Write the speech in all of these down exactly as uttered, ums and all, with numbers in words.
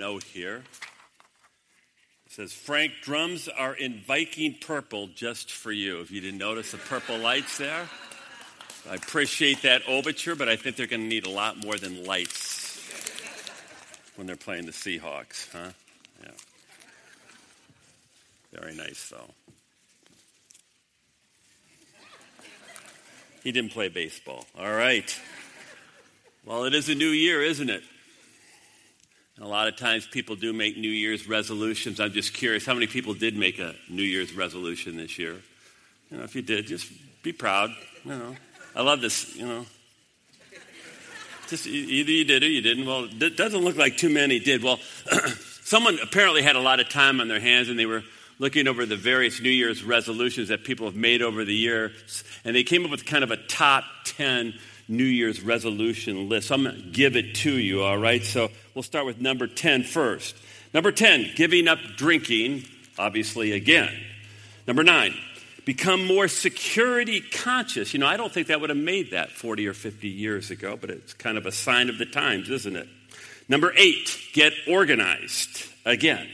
note here. It says, Frank, drums are in Viking purple just for you. If you didn't notice the purple lights there. I appreciate that overture, but I think they're going to need a lot more than lights when they're playing the Seahawks, huh? Yeah. Very nice, though. He didn't play baseball. All right. Well, it is a new year, isn't it? And a lot of times people do make New Year's resolutions. I'm just curious, how many people did make a New Year's resolution this year? You know, if you did, just be proud. You know, I love this, you know. Just either you did or you didn't. Well, it doesn't look like too many did. Well, someone apparently had a lot of time on their hands, and they were looking over the various New Year's resolutions that people have made over the years, and they came up with kind of a top ten New Year's resolution list. So I'm going to give it to you, all right? So we'll start with number ten first. Number ten, giving up drinking, obviously, again. Number nine, become more security conscious. You know, I don't think that would have made that forty or fifty years ago, but it's kind of a sign of the times, isn't it? Number eight, get organized again.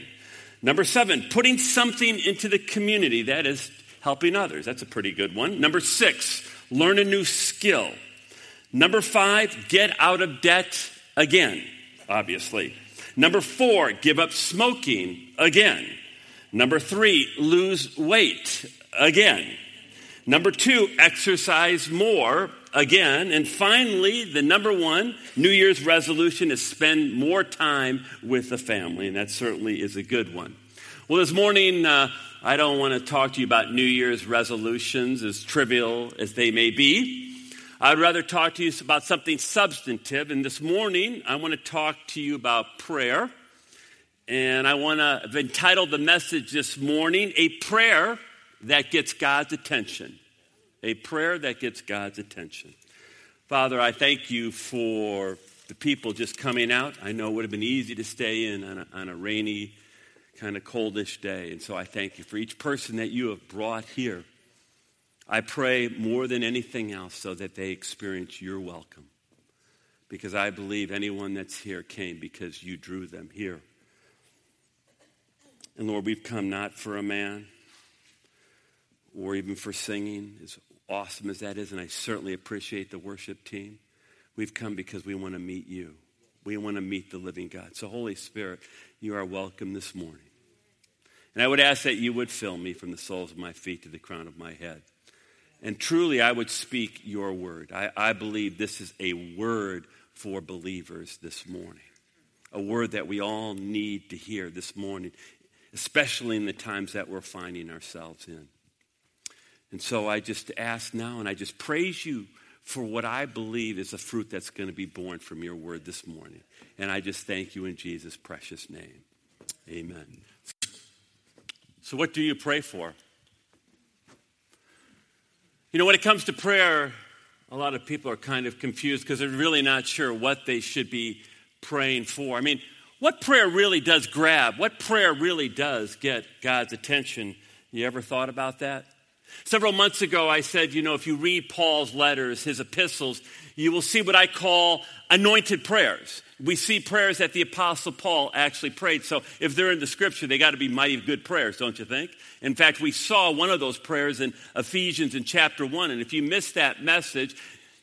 Number seven, putting something into the community, that is helping others. That's a pretty good one. Number six, learn a new skill. Number five, get out of debt again, obviously. Number four, give up smoking again. Number three, lose weight again. Number two, exercise more again. And finally, the number one New Year's resolution is spend more time with the family. And that certainly is a good one. Well, this morning, uh, I don't want to talk to you about New Year's resolutions, as trivial as they may be. I'd rather talk to you about something substantive. And this morning, I want to talk to you about prayer. And I want to have entitled the message this morning, A Prayer That Gets God's Attention. A prayer that gets God's attention. Father, I thank you for the people just coming out. I know it would have been easy to stay in on a, on a rainy, kind of coldish day. And so I thank you for each person that you have brought here. I pray more than anything else so that they experience your welcome. Because I believe anyone that's here came because you drew them here. And Lord, we've come not for a man or even for singing, as awesome as that is, and I certainly appreciate the worship team. We've come because we want to meet you. We want to meet the living God. So Holy Spirit, you are welcome this morning. And I would ask that you would fill me from the soles of my feet to the crown of my head. And truly, I would speak your word. I, I believe this is a word for believers this morning, a word that we all need to hear this morning, especially in the times that we're finding ourselves in. And so I just ask now, and I just praise you for what I believe is the fruit that's going to be born from your word this morning. And I just thank you in Jesus' precious name. Amen. So what do you pray for? You know, when it comes to prayer, a lot of people are kind of confused because they're really not sure what they should be praying for. I mean, what prayer really does grab? What prayer really does get God's attention? You ever thought about that? Several months ago, I said, you know, if you read Paul's letters, his epistles, you will see what I call anointed prayers. We see prayers that the Apostle Paul actually prayed. So if they're in the Scripture, they got to be mighty good prayers, don't you think? In fact, we saw one of those prayers in Ephesians in chapter one. And if you missed that message,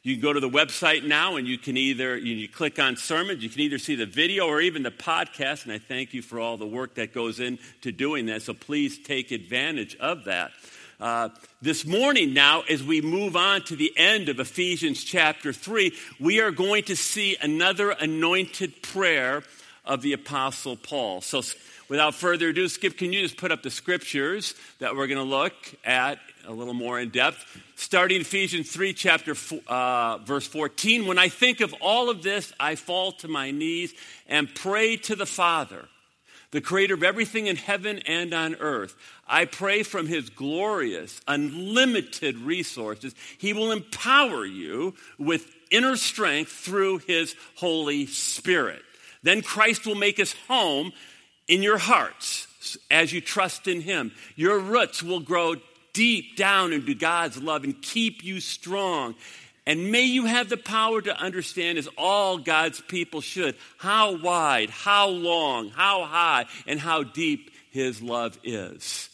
you can go to the website now and you can either, you click on sermons, you can either see the video or even the podcast. And I thank you for all the work that goes into doing that. So please take advantage of that. Uh, this morning now, as we move on to the end of Ephesians chapter three, we are going to see another anointed prayer of the Apostle Paul. So without further ado, Skip, can you just put up the scriptures that we're going to look at a little more in depth? Starting Ephesians three, chapter four, uh, verse fourteen, when I think of all of this, I fall to my knees and pray to the Father, the creator of everything in heaven and on earth. I pray from his glorious, unlimited resources, he will empower you with inner strength through his Holy Spirit. Then Christ will make his home in your hearts as you trust in him. Your roots will grow deep down into God's love and keep you strong And may you have the power to understand, as all God's people should, how wide, how long, how high, and how deep his love is.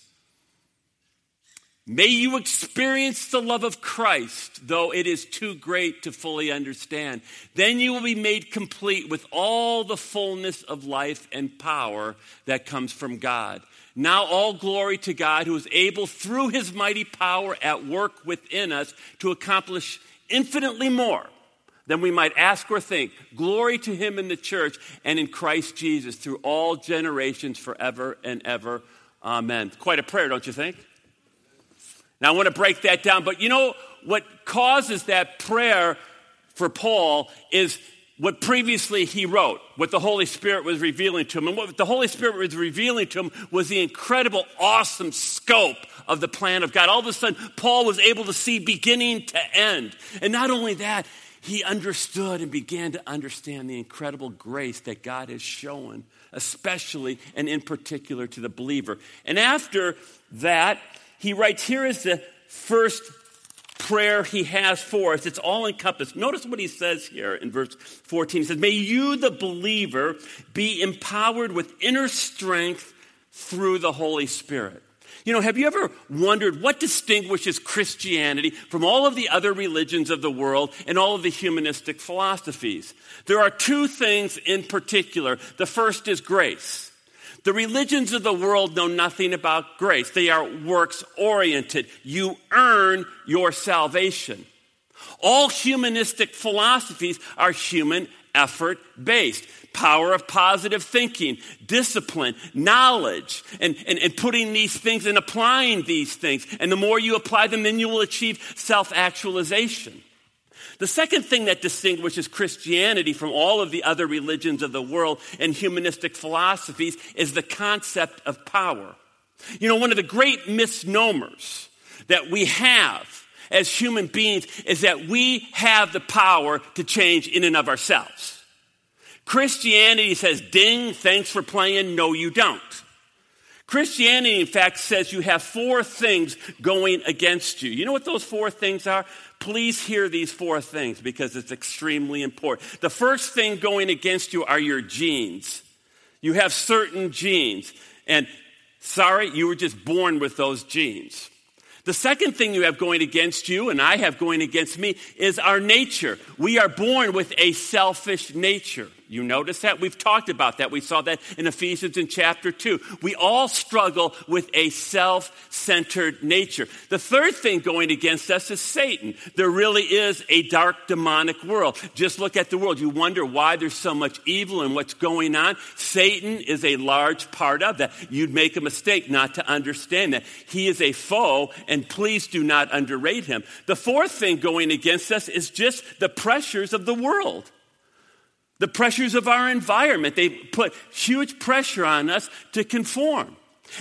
May you experience the love of Christ, though it is too great to fully understand. Then you will be made complete with all the fullness of life and power that comes from God. Now all glory to God, who is able through his mighty power at work within us to accomplish infinitely more than we might ask or think. Glory to him in the church and in Christ Jesus through all generations forever and ever. Amen. Quite a prayer, don't you think? Now, I want to break that down, but you know what causes that prayer for Paul is what previously he wrote, what the Holy Spirit was revealing to him. And what the Holy Spirit was revealing to him was the incredible, awesome scope of the plan of God. All of a sudden, Paul was able to see beginning to end. And not only that, he understood and began to understand the incredible grace that God has shown, especially and in particular to the believer. And after that, he writes, here is the first prayer he has for us. It's all encompassed. Notice what he says here in verse fourteen. He says, may you, the believer, be empowered with inner strength through the Holy Spirit. You know, have you ever wondered what distinguishes Christianity from all of the other religions of the world and all of the humanistic philosophies? There are two things in particular. The first is grace. The religions of the world know nothing about grace. They are works-oriented. You earn your salvation. All humanistic philosophies are human effort-based. Power of positive thinking, discipline, knowledge, and, and, and putting these things and applying these things. And the more you apply them, then you will achieve self-actualization. The second thing that distinguishes Christianity from all of the other religions of the world and humanistic philosophies is the concept of power. You know, one of the great misnomers that we have as human beings is that we have the power to change in and of ourselves. Christianity says, ding, thanks for playing. No, you don't. Christianity, in fact, says you have four things going against you. You know what those four things are? Please hear these four things because it's extremely important. The first thing going against you are your genes. You have certain genes, and sorry, you were just born with those genes. The second thing you have going against you, and I have going against me, is our nature. We are born with a selfish nature. You notice that? We've talked about that. We saw that in Ephesians in chapter two. We all struggle with a self-centered nature. The third thing going against us is Satan. There really is a dark, demonic world. Just look at the world. You wonder why there's so much evil and what's going on. Satan is a large part of that. You'd make a mistake not to understand that. He is a foe, and please do not underrate him. The fourth thing going against us is just the pressures of the world. The pressures of our environment, they put huge pressure on us to conform.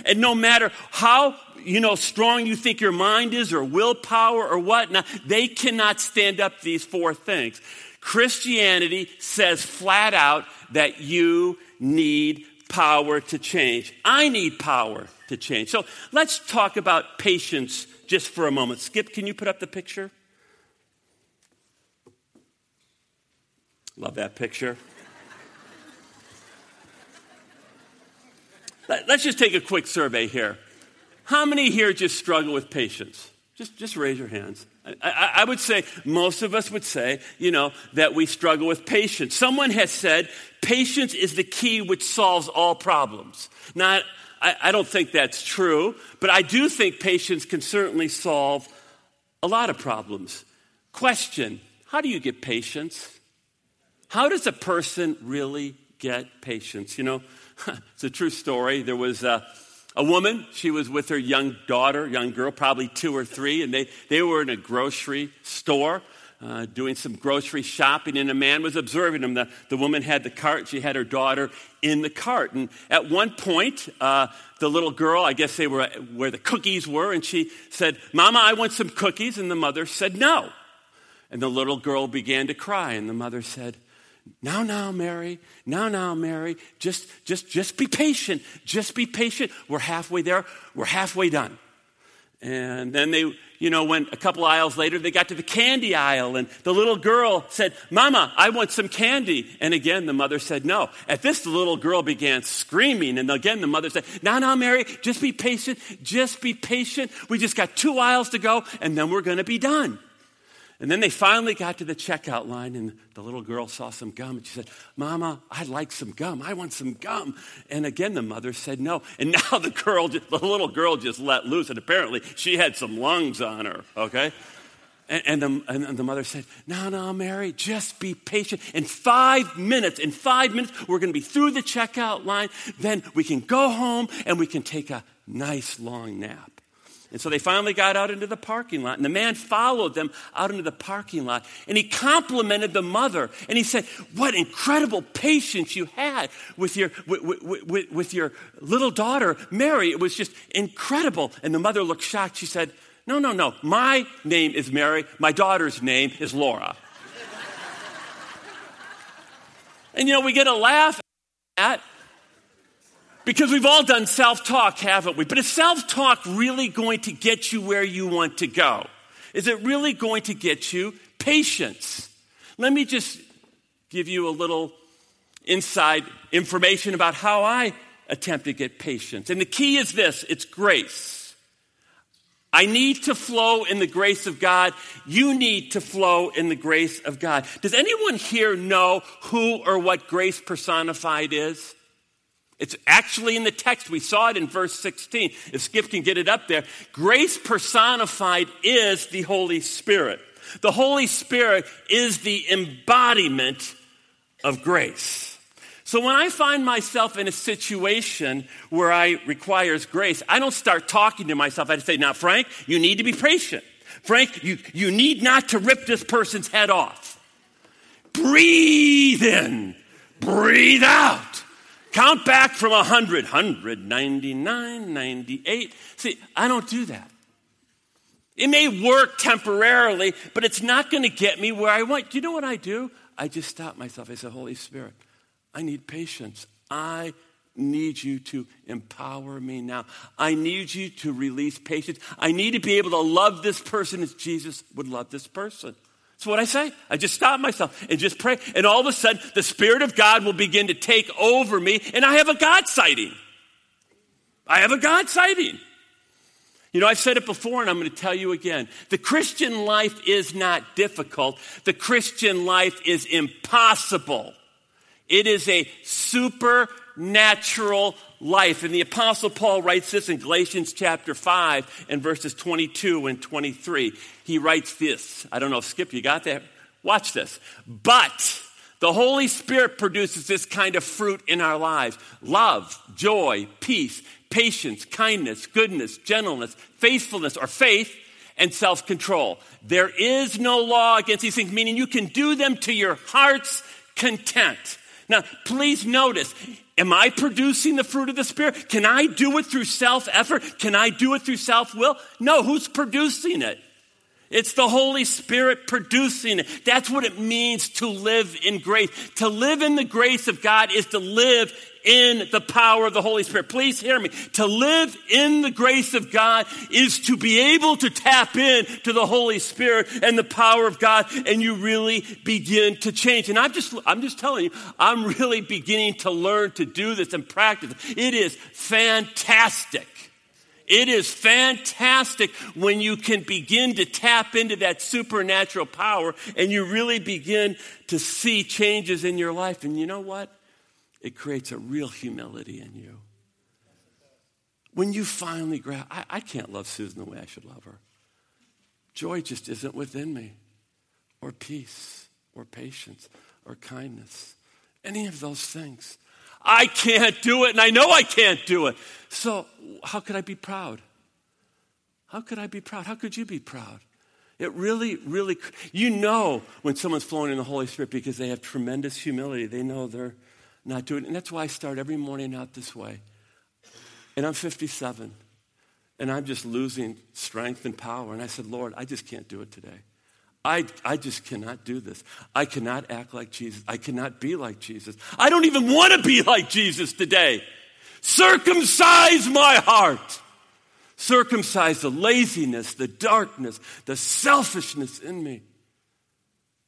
And no matter how, you know, strong you think your mind is or willpower or whatnot, they cannot stand up these four things. Christianity says flat out that you need power to change. I need power to change. So let's talk about patience just for a moment. Skip, can you put up the picture? Love that picture. Let's just take a quick survey here. How many here just struggle with patience? Just, just raise your hands. I, I, I would say most of us would say, you know, that we struggle with patience. Someone has said, patience is the key which solves all problems. Now, I, I don't think that's true, but I do think patience can certainly solve a lot of problems. Question, how do you get patience? How does a person really get patience? You know, it's a true story. There was a, a woman, she was with her young daughter, young girl, probably two or three, and they, they were in a grocery store uh, doing some grocery shopping, and a man was observing them. The, the woman had the cart. She had her daughter in the cart. And at one point, uh, the little girl, I guess they were where the cookies were, and she said, Mama, I want some cookies. And the mother said, no. And the little girl began to cry, and the mother said, Now, now, Mary, now, now, Mary, just, just, just be patient, just be patient. We're halfway there, we're halfway done. And then they, you know, went a couple aisles later, they got to the candy aisle, and the little girl said, "Mama, I want some candy." And again, the mother said no. At this, the little girl began screaming, and again, the mother said, no, no, Mary, just be patient, just be patient. We just got two aisles to go, and then we're going to be done. And then they finally got to the checkout line, and the little girl saw some gum, and she said, "Mama, I'd like some gum. I want some gum." And again, the mother said no. And now the girl, just, the little girl just let loose, and apparently she had some lungs on her, okay? And, and, the, and, and the mother said, no, no, Mary, just be patient. In five minutes, in five minutes, we're going to be through the checkout line. Then we can go home, and we can take a nice long nap. And so they finally got out into the parking lot, and the man followed them out into the parking lot, and he complimented the mother, and he said, "What incredible patience you had with your with, with, with your little daughter, Mary. It was just incredible." And the mother looked shocked. She said, "No, no, no. My name is Mary. My daughter's name is Laura." And, you know, we get a laugh at because we've all done self-talk, haven't we? But is self-talk really going to get you where you want to go? Is it really going to get you patience? Let me just give you a little inside information about how I attempt to get patience. And the key is this, it's grace. I need to flow in the grace of God. You need to flow in the grace of God. Does anyone here know who or what grace personified is? It's actually in the text. We saw it in verse sixteen. If Skip can get it up there. Grace personified is the Holy Spirit. The Holy Spirit is the embodiment of grace. So when I find myself in a situation where I requires grace, I don't start talking to myself. I just say, now, Frank, you need to be patient. Frank, you, you need not to rip this person's head off. Breathe in. Breathe out. Count back from one hundred, one hundred ninety-nine, ninety-eight. See, I don't do that. It may work temporarily, but it's not going to get me where I want. Do you know what I do? I just stop myself. I say, Holy Spirit, I need patience. I need you to empower me now. I need you to release patience. I need to be able to love this person as Jesus would love this person. That's what I say. I just stop myself and just pray. And all of a sudden, the Spirit of God will begin to take over me, and I have a God sighting. I have a God sighting. You know, I've said it before, and I'm going to tell you again. The Christian life is not difficult. The Christian life is impossible. It is a supernatural life. And the Apostle Paul writes this in Galatians chapter five and verses twenty-two and twenty-three. He writes this. I don't know if Skip, you got that? Watch this. But the Holy Spirit produces this kind of fruit in our lives. Love, joy, peace, patience, kindness, goodness, gentleness, faithfulness or faith, and self-control. There is no law against these things, meaning you can do them to your heart's content. Now, please notice, am I producing the fruit of the Spirit? Can I do it through self-effort? Can I do it through self-will? No, who's producing it? It's the Holy Spirit producing it. That's what it means to live in grace. To live in the grace of God is to live in the power of the Holy Spirit. Please hear me. To live in the grace of God is to be able to tap in to the Holy Spirit and the power of God, and you really begin to change. And I'm just, I'm just telling you, I'm really beginning to learn to do this and practice. It is fantastic. It is fantastic when you can begin to tap into that supernatural power and you really begin to see changes in your life. And you know what? It creates a real humility in you. When you finally grab, I, I can't love Susan the way I should love her. Joy just isn't within me, or peace, or patience, or kindness, any of those things. I can't do it, and I know I can't do it. So how could I be proud? How could I be proud? How could you be proud? It really, really, you know when someone's flowing in the Holy Spirit because they have tremendous humility. They know they're not doing it. And that's why I start every morning out this way. And I'm fifty-seven, and I'm just losing strength and power. And I said, Lord, I just can't do it today. I, I just cannot do this. I cannot act like Jesus. I cannot be like Jesus. I don't even want to be like Jesus today. Circumcise my heart. circumcise the laziness, the darkness, the selfishness in me.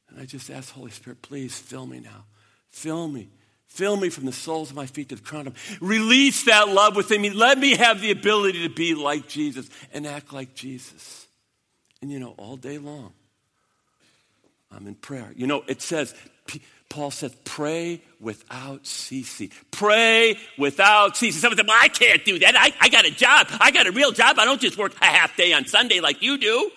And I just ask, Holy Spirit, please fill me now. Fill me. Fill me from the soles of my feet to the crown of them. Release that love within me. Let me have the ability to be like Jesus and act like Jesus. And you know, all day long, I'm in prayer. You know, it says, Paul says, pray without ceasing. Pray without ceasing. Someone said, well, I can't do that. I, I got a job. I got a real job. I don't just work a half day on Sunday like you do.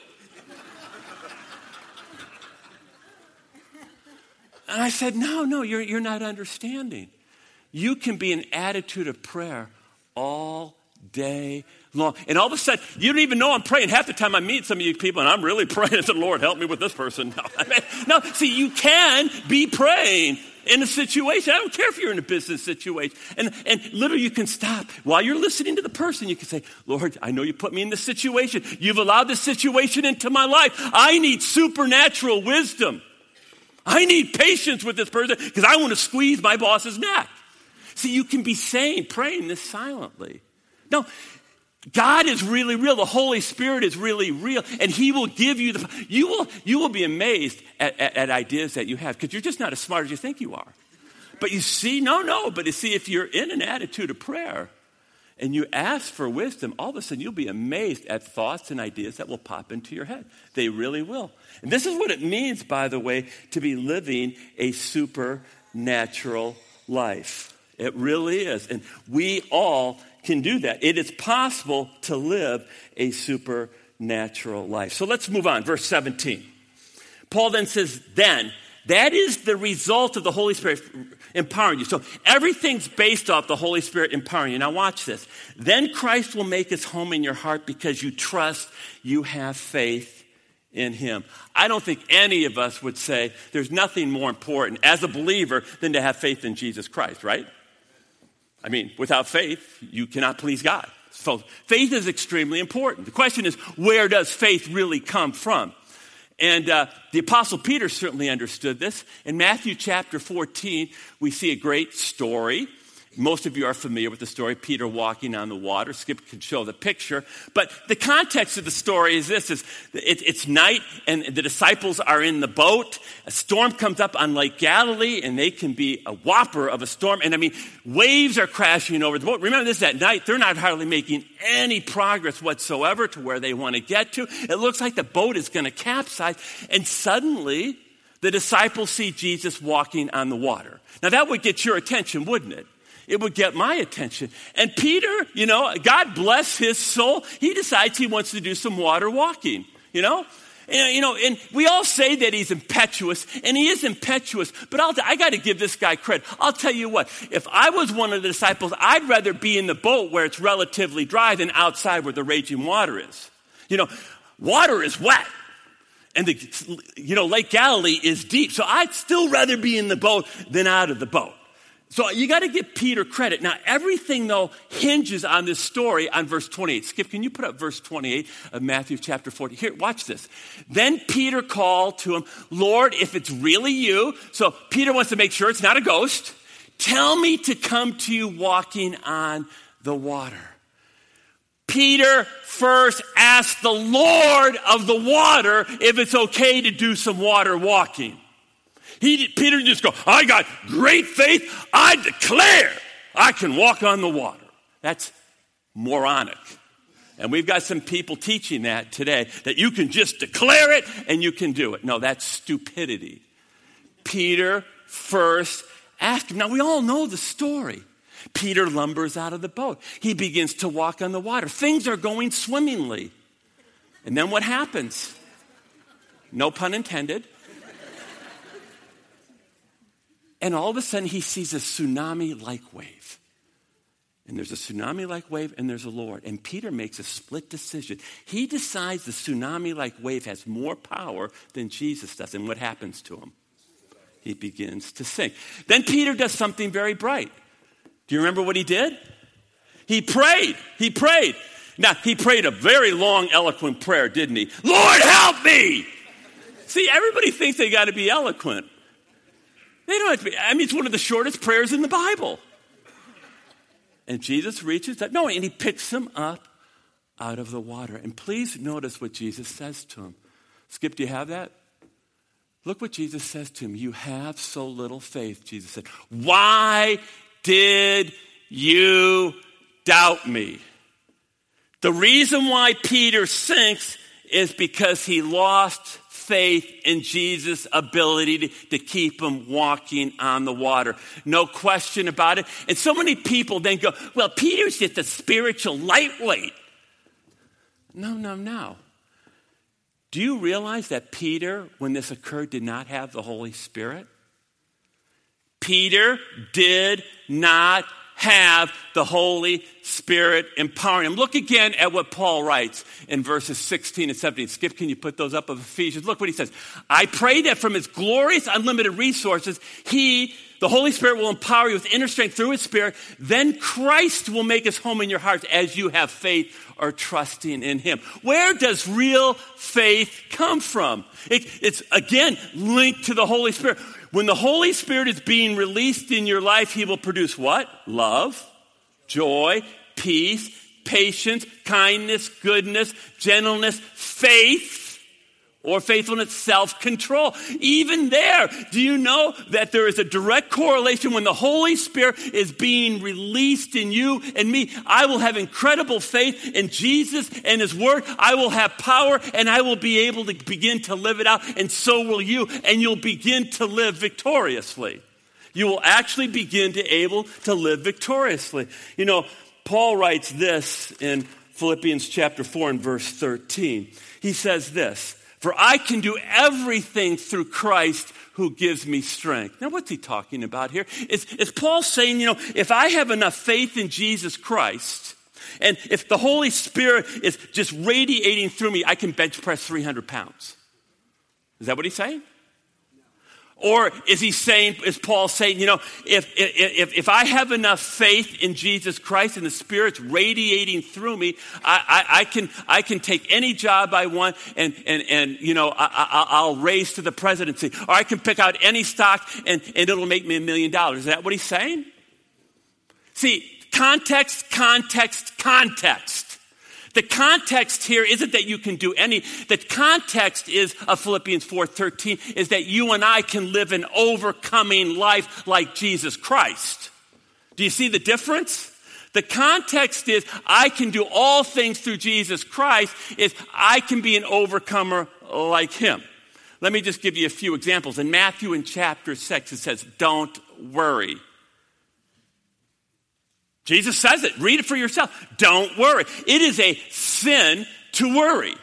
And I said, no, no, you're, you're not understanding. You can be in attitude of prayer all day long. And all of a sudden, you don't even know I'm praying. Half the time I meet some of you people, and I'm really praying. I said, Lord, help me with this person. No, I mean, no, see, you can be praying in a situation. I don't care if you're in a business situation. And, and literally, you can stop. While you're listening to the person, you can say, Lord, I know you put me in this situation. You've allowed this situation into my life. I need supernatural wisdom. I need patience with this person because I want to squeeze my boss's neck. See, you can be saying, praying this silently. No, God is really real. The Holy Spirit is really real. And he will give you the, you will, you will be amazed at, at, at ideas that you have because you're just not as smart as you think you are. But you see, no, no, but you see, if you're in an attitude of prayer and you ask for wisdom, all of a sudden you'll be amazed at thoughts and ideas that will pop into your head. They really will. And this is what it means, by the way, to be living a supernatural life. It really is. And we all can do that. It is possible to live a supernatural life. So let's move on. Verse seventeen. Paul then says, then, that is the result of the Holy Spirit empowering you. So everything's based off the Holy Spirit empowering you. Now watch this. Then Christ will make his home in your heart because you trust, you have faith in him. I don't think any of us would say there's nothing more important as a believer than to have faith in Jesus Christ, right? I mean, without faith, you cannot please God. So faith is extremely important. The question is, where does faith really come from? And uh, the Apostle Peter certainly understood this. In Matthew chapter fourteen, we see a great story. Most of you are familiar with the story, Peter walking on the water. Skip can show the picture. But the context of the story is this. Is it, it's night, and the disciples are in the boat. A storm comes up on Lake Galilee, and they can be a whopper of a storm. And, I mean, waves are crashing over the boat. Remember this, at night, they're not hardly making any progress whatsoever to where they want to get to. It looks like the boat is going to capsize. And suddenly, the disciples see Jesus walking on the water. Now, that would get your attention, wouldn't it? It would get my attention. And Peter, you know, God bless his soul. He decides he wants to do some water walking, you know? And, you know, and we all say that he's impetuous, and he is impetuous, but I'll, I got to give this guy credit. I'll tell you what, if I was one of the disciples, I'd rather be in the boat where it's relatively dry than outside where the raging water is. You know, water is wet. And, the, you know, Lake Galilee is deep. So I'd still rather be in the boat than out of the boat. So you got to give Peter credit. Now, everything, though, hinges on this story on verse twenty-eight. Skip, can you put up verse twenty-eight of Matthew chapter forty? Here, watch this. Then Peter called to him, Lord, if it's really you, so Peter wants to make sure it's not a ghost, tell me to come to you walking on the water. Peter first asked the Lord of the water if it's okay to do some water walking. He, Peter just go, I got great faith. I declare I can walk on the water. That's moronic. And we've got some people teaching that today, that you can just declare it and you can do it. No, that's stupidity. Peter first asked him. Now, we all know the story. Peter lumbers out of the boat. He begins to walk on the water. Things are going swimmingly. And then what happens? No pun intended. And all of a sudden, he sees a tsunami-like wave. And there's a tsunami-like wave, and there's a Lord. And Peter makes a split decision. He decides the tsunami-like wave has more power than Jesus does. And what happens to him? He begins to sink. Then Peter does something very bright. Do you remember what he did? He prayed. He prayed. Now, he prayed a very long, eloquent prayer, didn't he? Lord, help me! See, everybody thinks they got to be eloquent. They don't have to be. I mean, it's one of the shortest prayers in the Bible. And Jesus reaches that. No, and he picks him up out of the water. And please notice what Jesus says to him. Skip, do you have that? Look what Jesus says to him. You have so little faith, Jesus said. Why did you doubt me? The reason why Peter sinks is because he lost faith in Jesus' ability to, to keep him walking on the water. No question about it. And so many people then go, well, Peter's just a spiritual lightweight. No, no, no. Do you realize that Peter, when this occurred, did not have the Holy Spirit? Peter did not have the Holy Spirit empowering him. Look again at what Paul writes in verses sixteen and seventeen. Skip, can you put those up of Ephesians? Look what he says. I pray that from his glorious unlimited resources, he, the Holy Spirit, will empower you with inner strength through his Spirit. Then Christ will make his home in your hearts as you have faith or trusting in him. Where does real faith come from? It, it's, again, linked to the Holy Spirit. When the Holy Spirit is being released in your life, he will produce what? Love, joy, peace, patience, kindness, goodness, gentleness, faith, or faithfulness, self-control. Even there, do you know that there is a direct correlation when the Holy Spirit is being released in you and me? I will have incredible faith in Jesus and his word. I will have power and I will be able to begin to live it out, and so will you, and you'll begin to live victoriously. You will actually begin to able to live victoriously. You know, Paul writes this in Philippians chapter four and verse thirteen. He says this, for I can do everything through Christ who gives me strength. Now, what's he talking about here? Is, is Paul saying, you know, if I have enough faith in Jesus Christ, and if the Holy Spirit is just radiating through me, I can bench press three hundred pounds. Is that what he's saying? Or is he saying, is Paul saying, you know, if, if, if I have enough faith in Jesus Christ and the Spirit's radiating through me, I, I, I can, I can take any job I want and, and, and, you know, I, I, I'll raise to the presidency, or I can pick out any stock and, and it'll make me a million dollars. Is that what he's saying? See, context, context, context. The context here isn't that you can do any. The context is of Philippians four thirteen is that you and I can live an overcoming life like Jesus Christ. Do you see the difference? The context is I can do all things through Jesus Christ, is I can be an overcomer like him. Let me just give you a few examples. In Matthew in chapter six, it says, don't worry. Jesus says it. Read it for yourself. Don't worry. It is a sin to worry.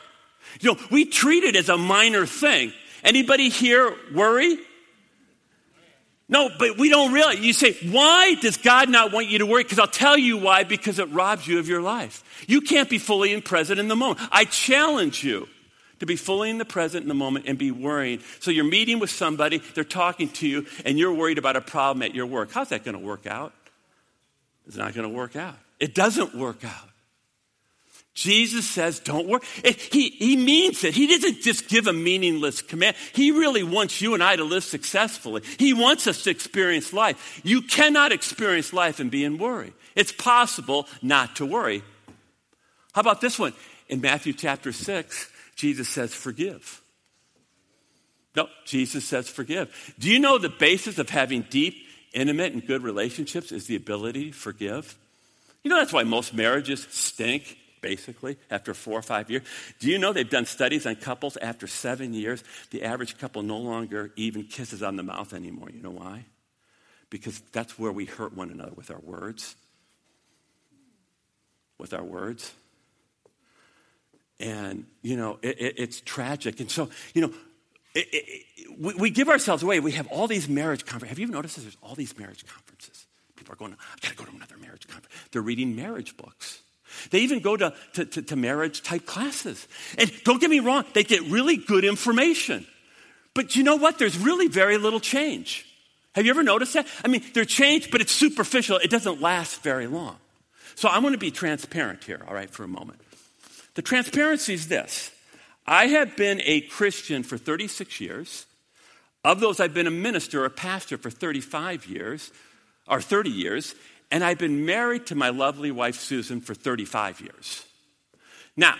You know, we treat it as a minor thing. Anybody here worry? No, but we don't realize. You say, why does God not want you to worry? Because I'll tell you why. Because it robs you of your life. You can't be fully in present in the moment. I challenge you to be fully in the present in the moment and be worrying. So you're meeting with somebody, they're talking to you, and you're worried about a problem at your work. How's that going to work out? It's not going to work out. It doesn't work out. Jesus says, don't worry. It, he, he means it. He doesn't just give a meaningless command. He really wants you and I to live successfully. He wants us to experience life. You cannot experience life and be in worry. It's possible not to worry. How about this one? In Matthew chapter six, Jesus says, forgive. No, Jesus says, forgive. Do you know the basis of having deep, intimate and good relationships is the ability to forgive? You know, that's why most marriages stink, basically, after four or five years. Do you know they've done studies on couples after seven years? The average couple no longer even kisses on the mouth anymore. You know why? Because that's where we hurt one another with our words. With our words. And, you know, it, it, it's tragic. And so, you know, It, it, it, we, we give ourselves away. We have all these marriage conferences. Have you ever noticed that there's all these marriage conferences? People are going, I've got to go to another marriage conference. They're reading marriage books. They even go to, to, to, to marriage-type classes. And don't get me wrong, they get really good information. But you know what? There's really very little change. Have you ever noticed that? I mean, they're changed, but it's superficial. It doesn't last very long. So I'm going to be transparent here, all right, for a moment. The transparency is this. I have been a Christian for thirty-six years. Of those, I've been a minister, a pastor for thirty-five years, or thirty years, and I've been married to my lovely wife, Susan, for thirty-five years. Now,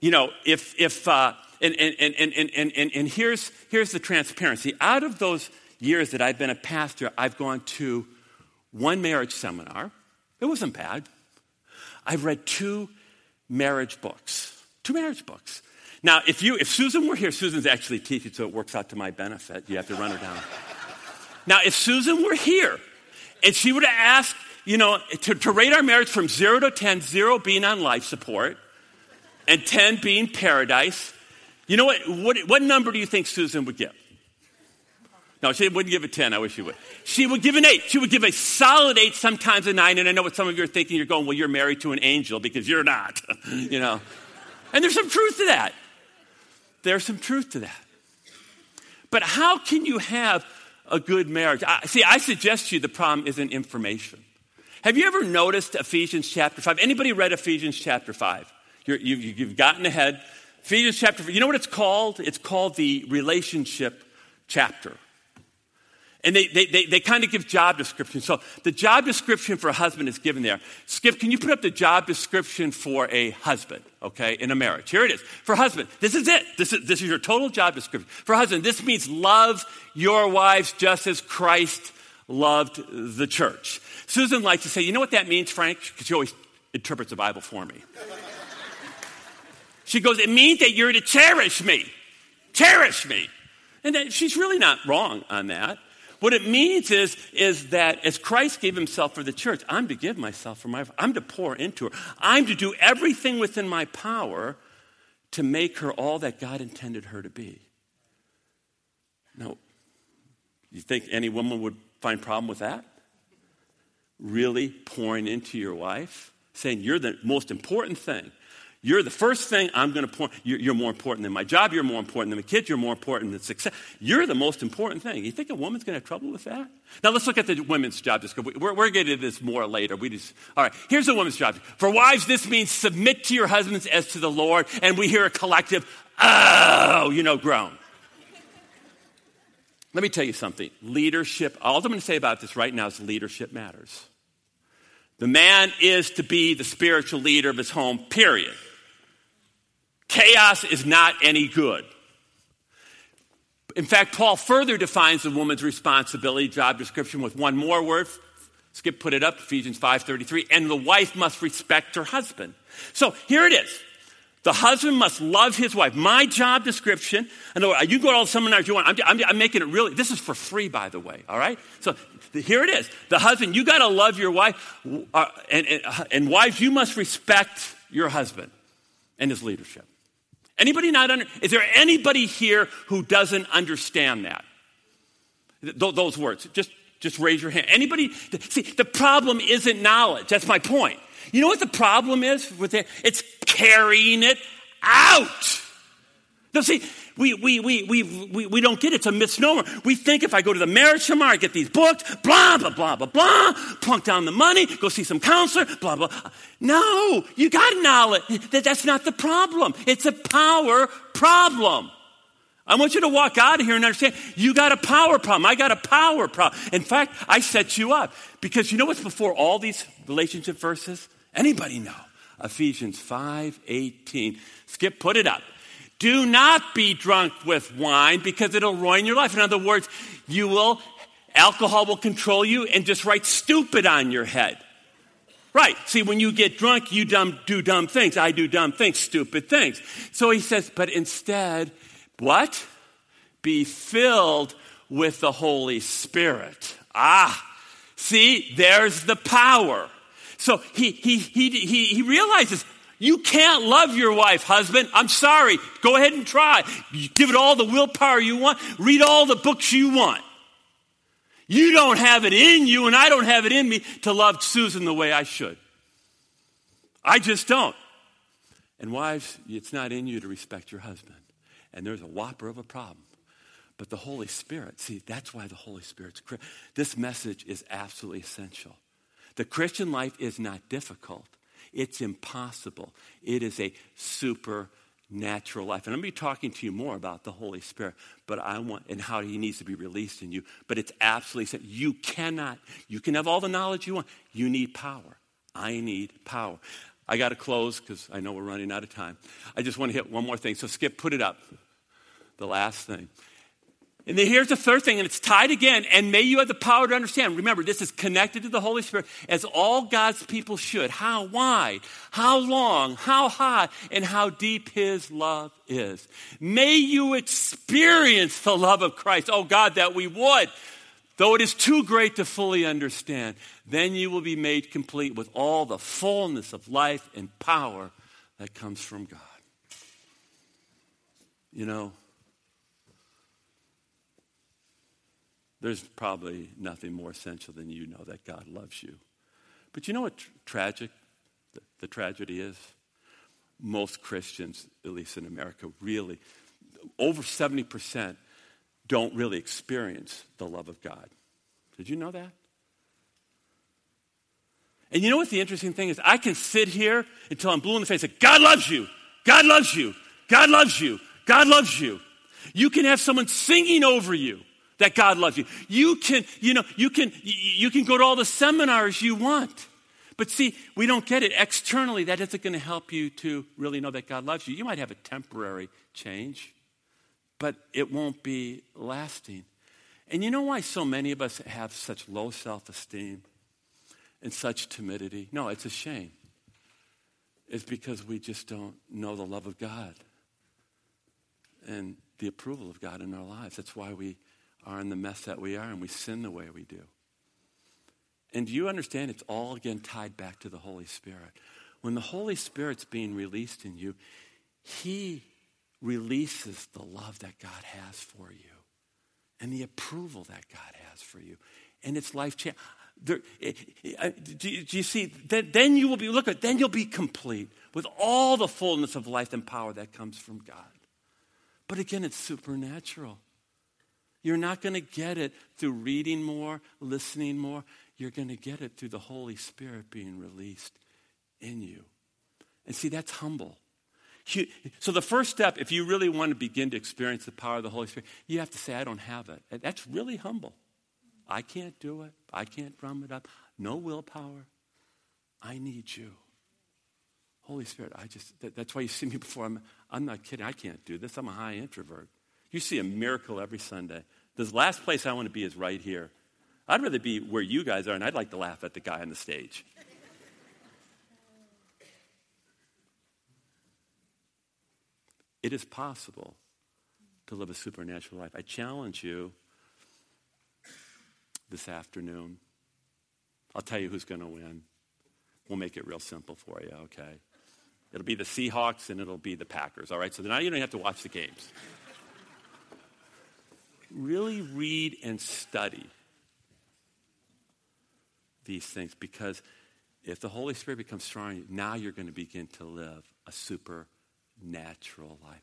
you know, if if uh, and, and and and and and here's here's the transparency. Out of those years that I've been a pastor, I've gone to one marriage seminar. It wasn't bad. I've read two marriage books. Two marriage books. Now, if you if Susan were here, Susan's actually teaching, so it works out to my benefit. You have to run her down. Now, if Susan were here, and she would have asked, you know, to, to rate our marriage from zero to ten, zero being on life support, and ten being paradise, you know what, what, what number do you think Susan would give? No, she wouldn't give a ten. I wish she would. She would give an eight. She would give a solid eight, sometimes a nine. And I know what some of you are thinking. You're going, well, you're married to an angel because you're not, you know. And there's some truth to that. There's some truth to that. But how can you have a good marriage? I, see, I suggest to you the problem isn't information. Have you ever noticed Ephesians chapter five? Anybody read Ephesians chapter five? You're, you, you've gotten ahead. Ephesians chapter five, you know what it's called? It's called the relationship chapter. And they they they, they kind of give job descriptions. So the job description for a husband is given there. Skip, can you put up the job description for a husband, okay, in a marriage? Here it is. For husband, this is it. This is this is your total job description. For husband, this means love your wives just as Christ loved the church. Susan likes to say, you know what that means, Frank? Because she always interprets the Bible for me. She goes, it means that you're to cherish me. Cherish me. And that she's really not wrong on that. What it means is, is that as Christ gave himself for the church, I'm to give myself for my wife. I'm to pour into her. I'm to do everything within my power to make her all that God intended her to be. Now, you think any woman would find a problem with that? Really pouring into your wife, saying you're the most important thing. You're the first thing I'm going to pour. You're more important than my job. You're more important than the kids. You're more important than success. You're the most important thing. You think a woman's going to have trouble with that? Now, let's look at the women's job description. We're, we're getting to this more later. We just all right, here's the women's job. For wives, this means submit to your husbands as to the Lord. And we hear a collective, oh, you know, groan. Let me tell you something. Leadership, all I'm going to say about this right now is leadership matters. The man is to be the spiritual leader of his home, period. Chaos is not any good. In fact, Paul further defines the woman's responsibility job description with one more word. Skip, put it up, Ephesians five thirty-three. And the wife must respect her husband. So here it is. The husband must love his wife. My job description, and you can go to all the seminars you want. I'm, I'm, I'm making it really, this is for free, by the way, all right? So the, here it is. The husband, you got to love your wife, uh, and, and, and wives, you must respect your husband and his leadership. Anybody not under? Is there anybody here who doesn't understand that? Th- those words. Just, just raise your hand. Anybody? See, the problem isn't knowledge. That's my point. You know what the problem is with it? It's carrying it out. Now, see, we we we we we we don't get it. It's a misnomer. We think if I go to the marriage tomorrow, I get these books, blah blah blah blah blah. Plunk down the money, go see some counselor, blah blah. No, you got knowledge. That that's not the problem. It's a power problem. I want you to walk out of here and understand you got a power problem. I got a power problem. In fact, I set you up because you know what's before all these relationship verses? Anybody know? Ephesians five eighteen. Skip, put it up. Do not be drunk with wine because it'll ruin your life. In other words, you will, alcohol will control you and just write stupid on your head. Right. See, when you get drunk, you dumb, do dumb things. I do dumb things, stupid things. So he says, but instead, what? Be filled with the Holy Spirit. Ah, see, there's the power. So he he he he he realizes you can't love your wife, husband. I'm sorry. Go ahead and try. You give it all the willpower you want. Read all the books you want. You don't have it in you, and I don't have it in me to love Susan the way I should. I just don't. And wives, it's not in you to respect your husband. And there's a whopper of a problem. But the Holy Spirit, see, that's why the Holy Spirit's, this message is absolutely essential. The Christian life is not difficult. It's impossible. It is a supernatural life. And I'm going to be talking to you more about the Holy Spirit, but I want, and how he needs to be released in you. But it's absolutely, you cannot, you can have all the knowledge you want. You need power. I need power. I got to close because I know we're running out of time. I just want to hit one more thing. So Skip, put it up. The last thing. And then here's the third thing, and it's tied again. And may you have the power to understand. Remember, this is connected to the Holy Spirit, as all God's people should. How wide, how long, how high, and how deep his love is. May you experience the love of Christ. Oh, God, that we would. Though it is too great to fully understand, then you will be made complete with all the fullness of life and power that comes from God. You know, there's probably nothing more essential than you know that God loves you. But you know what tra- tragic, the, the tragedy is? Most Christians, at least in America, really, over seventy percent don't really experience the love of God. Did you know that? And you know what the interesting thing is? I can sit here until I'm blue in the face and say, God loves you, God loves you, God loves you, God loves you. You can have someone singing over you that God loves you. You can, you know, you can, you can go to all the seminars you want. But see, we don't get it externally. That isn't going to help you to really know that God loves you. You might have a temporary change, but it won't be lasting. And you know why so many of us have such low self-esteem and such timidity? No, it's a shame. It's because we just don't know the love of God and the approval of God in our lives. That's why we are in the mess that we are, and we sin the way we do. And do you understand it's all, again, tied back to the Holy Spirit? When the Holy Spirit's being released in you, he releases the love that God has for you and the approval that God has for you. And it's life-changing. Do you see? Then you will be, look at, then you'll be complete with all the fullness of life and power that comes from God. But again, it's supernatural. You're not going to get it through reading more, listening more. You're going to get it through the Holy Spirit being released in you. And see, that's humble. So the first step, if you really want to begin to experience the power of the Holy Spirit, you have to say, I don't have it. That's really humble. I can't do it. I can't drum it up. No willpower. I need you. Holy Spirit, I just, that, that's why you see me before. I'm, I'm not kidding. I can't do this. I'm a high introvert. You see a miracle every Sunday. The last place I want to be is right here. I'd rather be where you guys are, and I'd like to laugh at the guy on the stage. It is possible to live a supernatural life. I challenge you this afternoon. I'll tell you who's going to win. We'll make it real simple for you, okay? It'll be the Seahawks, and it'll be the Packers, all right? So now you don't have to watch the games. Really read and study these things, because if the Holy Spirit becomes strong, now you're going to begin to live a supernatural life.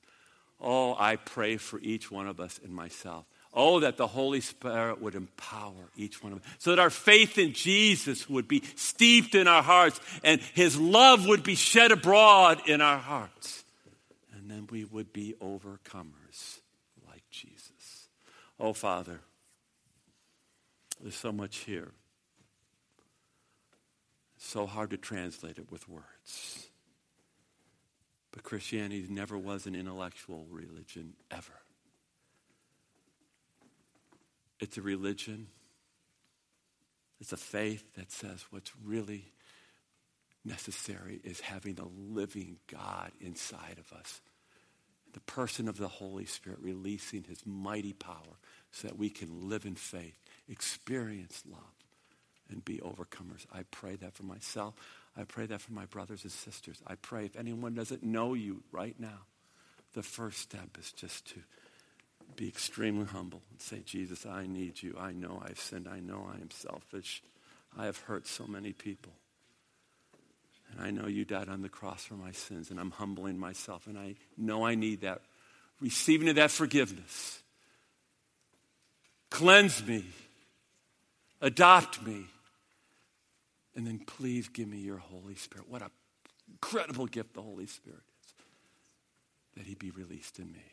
Oh, I pray for each one of us and myself. Oh, that the Holy Spirit would empower each one of us so that our faith in Jesus would be steeped in our hearts and his love would be shed abroad in our hearts. And then we would be overcomers like Jesus. Oh, Father, there's so much here. It's so hard to translate it with words. But Christianity never was an intellectual religion, ever. It's a religion. It's a faith that says what's really necessary is having a living God inside of us. The person of the Holy Spirit releasing his mighty power so that we can live in faith, experience love, and be overcomers. I pray that for myself. I pray that for my brothers and sisters. I pray if anyone doesn't know you right now, the first step is just to be extremely humble and say, Jesus, I need you. I know I've sinned. I know I am selfish. I have hurt so many people. And I know you died on the cross for my sins, and I'm humbling myself, and I know I need that, receiving of that forgiveness. Cleanse me. Adopt me. And then please give me your Holy Spirit. What an incredible gift the Holy Spirit is, that he be released in me.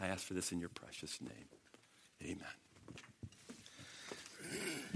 I ask for this in your precious name. Amen.